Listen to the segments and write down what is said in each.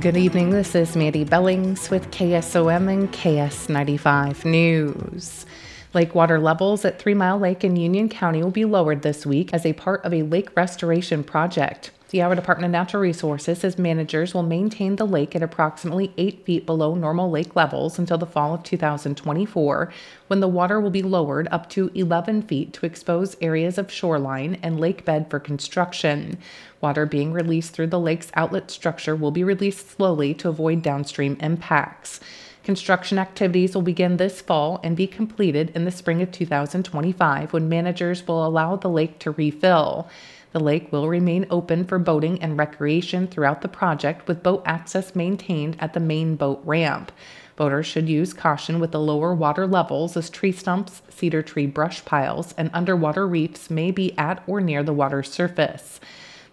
Good evening, this is Mandy Billings with KSOM and KS95 News. Lake water levels at 3 Mile Lake in Union County will be lowered this week as a part of a lake restoration project. The Iowa Department of Natural Resources says managers will maintain the lake at approximately 8 feet below normal lake levels until the fall of 2024, when the water will be lowered up to 11 feet to expose areas of shoreline and lake bed for construction. Water being released through the lake's outlet structure will be released slowly to avoid downstream impacts. Construction activities will begin this fall and be completed in the spring of 2025, when managers will allow the lake to refill. The lake will remain open for boating and recreation throughout the project, with boat access maintained at the main boat ramp. Boaters should use caution with the lower water levels, as tree stumps, cedar tree brush piles, and underwater reefs may be at or near the water surface.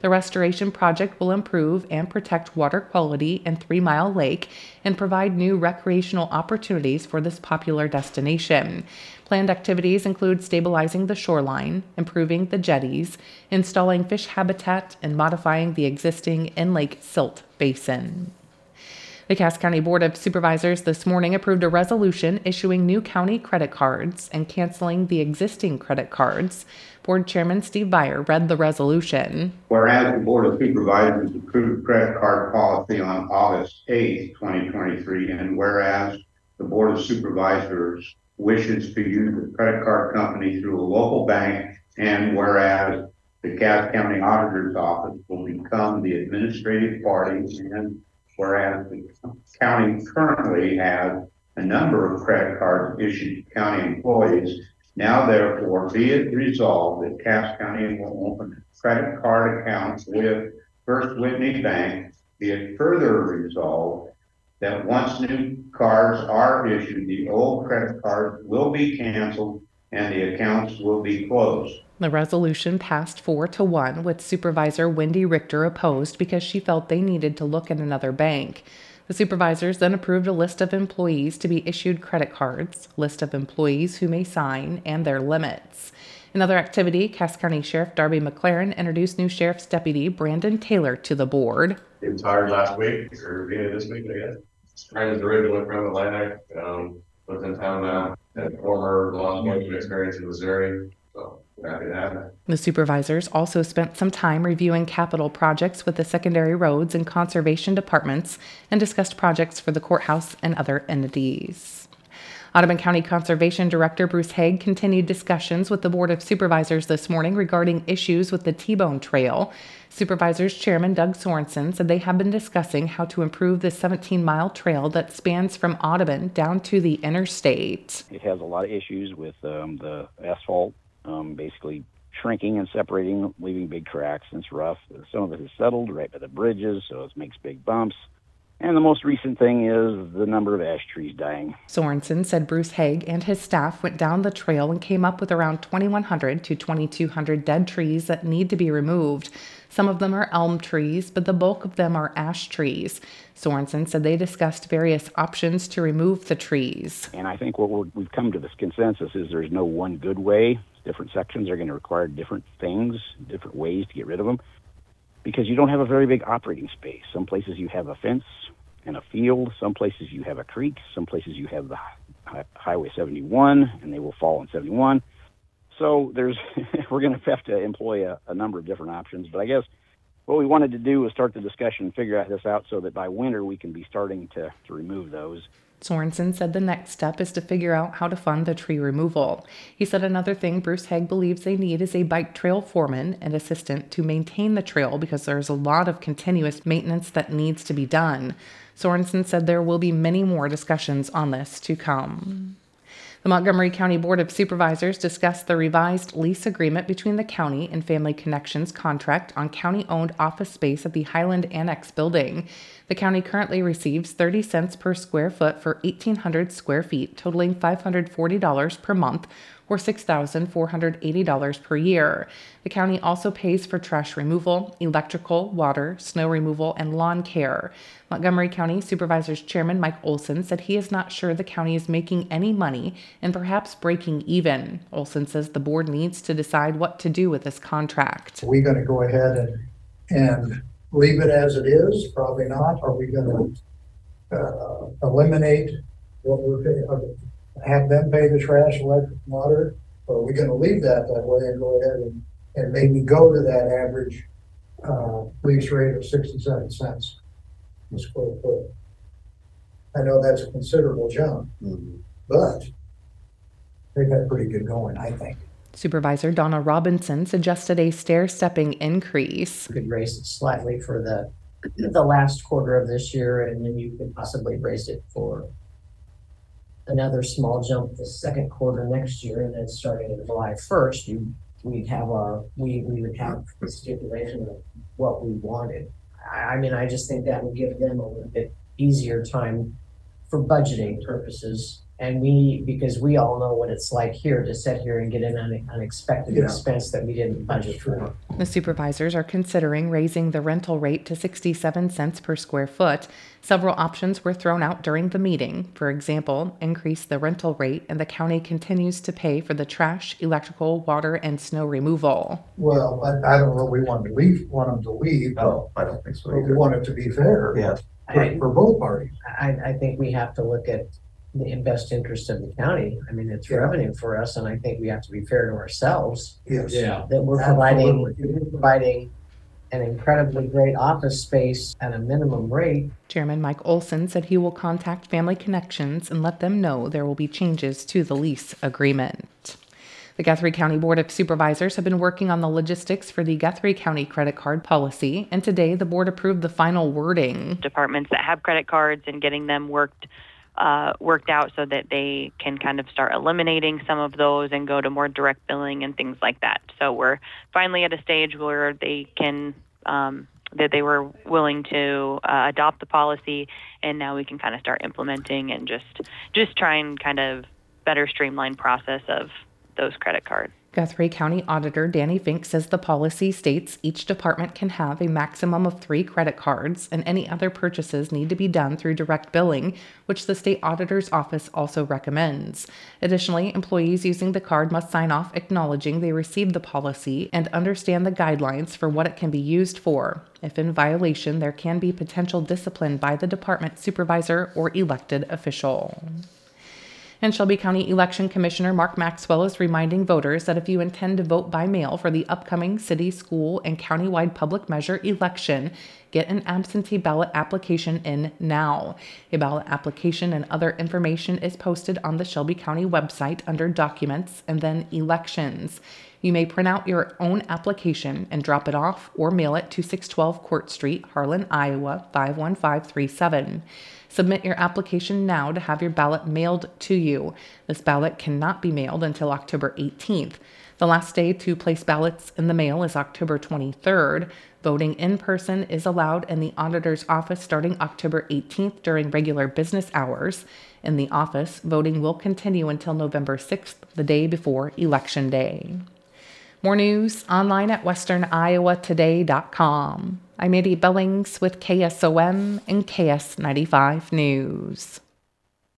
The restoration project will improve and protect water quality in 3 Mile Lake and provide new recreational opportunities for this popular destination. Planned activities include stabilizing the shoreline, improving the jetties, installing fish habitat, and modifying the existing in-lake silt basin. The Cass County Board of Supervisors this morning approved a resolution issuing new county credit cards and canceling the existing credit cards. Board Chairman Steve Beyer read the resolution. Whereas the Board of Supervisors approved credit card policy on August 8, 2023, and whereas the Board of Supervisors wishes to use the credit card company through a local bank, and whereas the Cass County Auditor's Office will become the administrative party, and whereas the county currently has a number of credit cards issued to county employees, now therefore be it resolved that Cass County will open a credit card account with First Whitney Bank. Be it further resolved that once new cards are issued, the old credit cards will be canceled and the accounts will be closed. The resolution passed 4-1, with Supervisor Wendy Richter opposed because she felt they needed to look at another bank. The supervisors then approved a list of employees to be issued credit cards, list of employees who may sign, and their limits. In other activity, Cass County Sheriff Darby McLaren introduced new Sheriff's Deputy Brandon Taylor to the board. He retired last week, or beginning of this week, I guess. Brandon's originally from Atlantic, lives in town now, had a former law enforcement experience in Missouri. So happy to have it. The supervisors also spent some time reviewing capital projects with the secondary roads and conservation departments, and discussed projects for the courthouse and other entities. Audubon County Conservation Director Bruce Haig continued discussions with the Board of Supervisors this morning regarding issues with the T-Bone Trail. Supervisors Chairman Doug Sorensen said they have been discussing how to improve the 17-mile trail that spans from Audubon down to the interstate. It has a lot of issues with the asphalt basically shrinking and separating, leaving big cracks, and it's rough. Some of it is settled right by the bridges, so it makes big bumps. And the most recent thing is the number of ash trees dying. Sorensen said Bruce Haig and his staff went down the trail and came up with around 2,100 to 2,200 dead trees that need to be removed. Some of them are elm trees, but the bulk of them are ash trees. Sorensen said they discussed various options to remove the trees. And I think what we've come to this consensus is there's no one good way. Different sections are going to require different things, different ways to get rid of them, because you don't have a very big operating space. Some places you have a fence and a field. Some places you have a creek. Some places you have the Highway 71, and they will fall on 71. So we're going to have to employ a number of different options. But I guess what we wanted to do was start the discussion and figure this out so that by winter we can be starting to remove those. Sorensen said the next step is to figure out how to fund the tree removal. He said another thing Bruce Haig believes they need is a bike trail foreman and assistant to maintain the trail, because there's a lot of continuous maintenance that needs to be done. Sorensen said there will be many more discussions on this to come. The Montgomery County Board of Supervisors discussed the revised lease agreement between the county and Family Connections contract on county-owned office space at the Highland Annex building. The county currently receives 30 cents per square foot for 1,800 square feet, totaling $540 per month, or $6,480 per year. The county also pays for trash removal, electrical, water, snow removal, and lawn care. Montgomery County Supervisors Chairman Mike Olson said he is not sure the county is making any money and perhaps breaking even. Olson says the board needs to decide what to do with this contract. We're going to go ahead and leave it as it is? Probably not. Are we going to eliminate what we're paying? Have them pay the trash, electric, water? Or are we going to leave that way and go ahead and maybe go to that average lease rate of 67 cents per square foot? I know that's a considerable jump, but they got pretty good going, I think. Supervisor Donna Robinson suggested a stair-stepping increase. You could raise it slightly for the last quarter of this year, and then you could possibly raise it for another small jump the second quarter next year, and then starting in July 1st, we would have the stipulation of what we wanted. I mean, I just think that would give them a little bit easier time for budgeting purposes. And because we all know what it's like here to sit here and get an unexpected expense that we didn't budget for. The supervisors are considering raising the rental rate to 67 cents per square foot. Several options were thrown out during the meeting. For example, increase the rental rate and the county continues to pay for the trash, electrical, water, and snow removal. Well, I don't know if we want them to leave. No, I don't think so either. We want it to be fair for both parties. I think we have to look at the best interest of the county. I mean, it's revenue for us, and I think we have to be fair to ourselves. Yes. Yeah. That we're providing an incredibly great office space at a minimum rate. Chairman Mike Olson said he will contact Family Connections and let them know there will be changes to the lease agreement. The Guthrie County Board of Supervisors have been working on the logistics for the Guthrie County credit card policy, and today the board approved the final wording. Departments that have credit cards and getting them worked out so that they can kind of start eliminating some of those and go to more direct billing and things like that. So we're finally at a stage where they can, that they were willing to adopt the policy, and now we can kind of start implementing and just try and kind of better streamline process of those credit cards. Guthrie County Auditor Danny Fink says the policy states each department can have a maximum of 3 credit cards, and any other purchases need to be done through direct billing, which the state auditor's office also recommends. Additionally, employees using the card must sign off acknowledging they received the policy and understand the guidelines for what it can be used for. If in violation, there can be potential discipline by the department supervisor or elected official. And Shelby County Election Commissioner Mark Maxwell is reminding voters that if you intend to vote by mail for the upcoming city, school, and countywide public measure election, get an absentee ballot application in now. A ballot application and other information is posted on the Shelby County website under Documents and then Elections. You may print out your own application and drop it off or mail it to 612 Court Street, Harlan, Iowa, 51537. Submit your application now to have your ballot mailed to you. This ballot cannot be mailed until October 18th. The last day to place ballots in the mail is October 23rd. Voting in person is allowed in the auditor's office starting October 18th during regular business hours. In the office, voting will continue until November 6th, the day before Election Day. More news online at WesternIowaToday.com. I'm Eddie Billings with KSOM and KS95 News.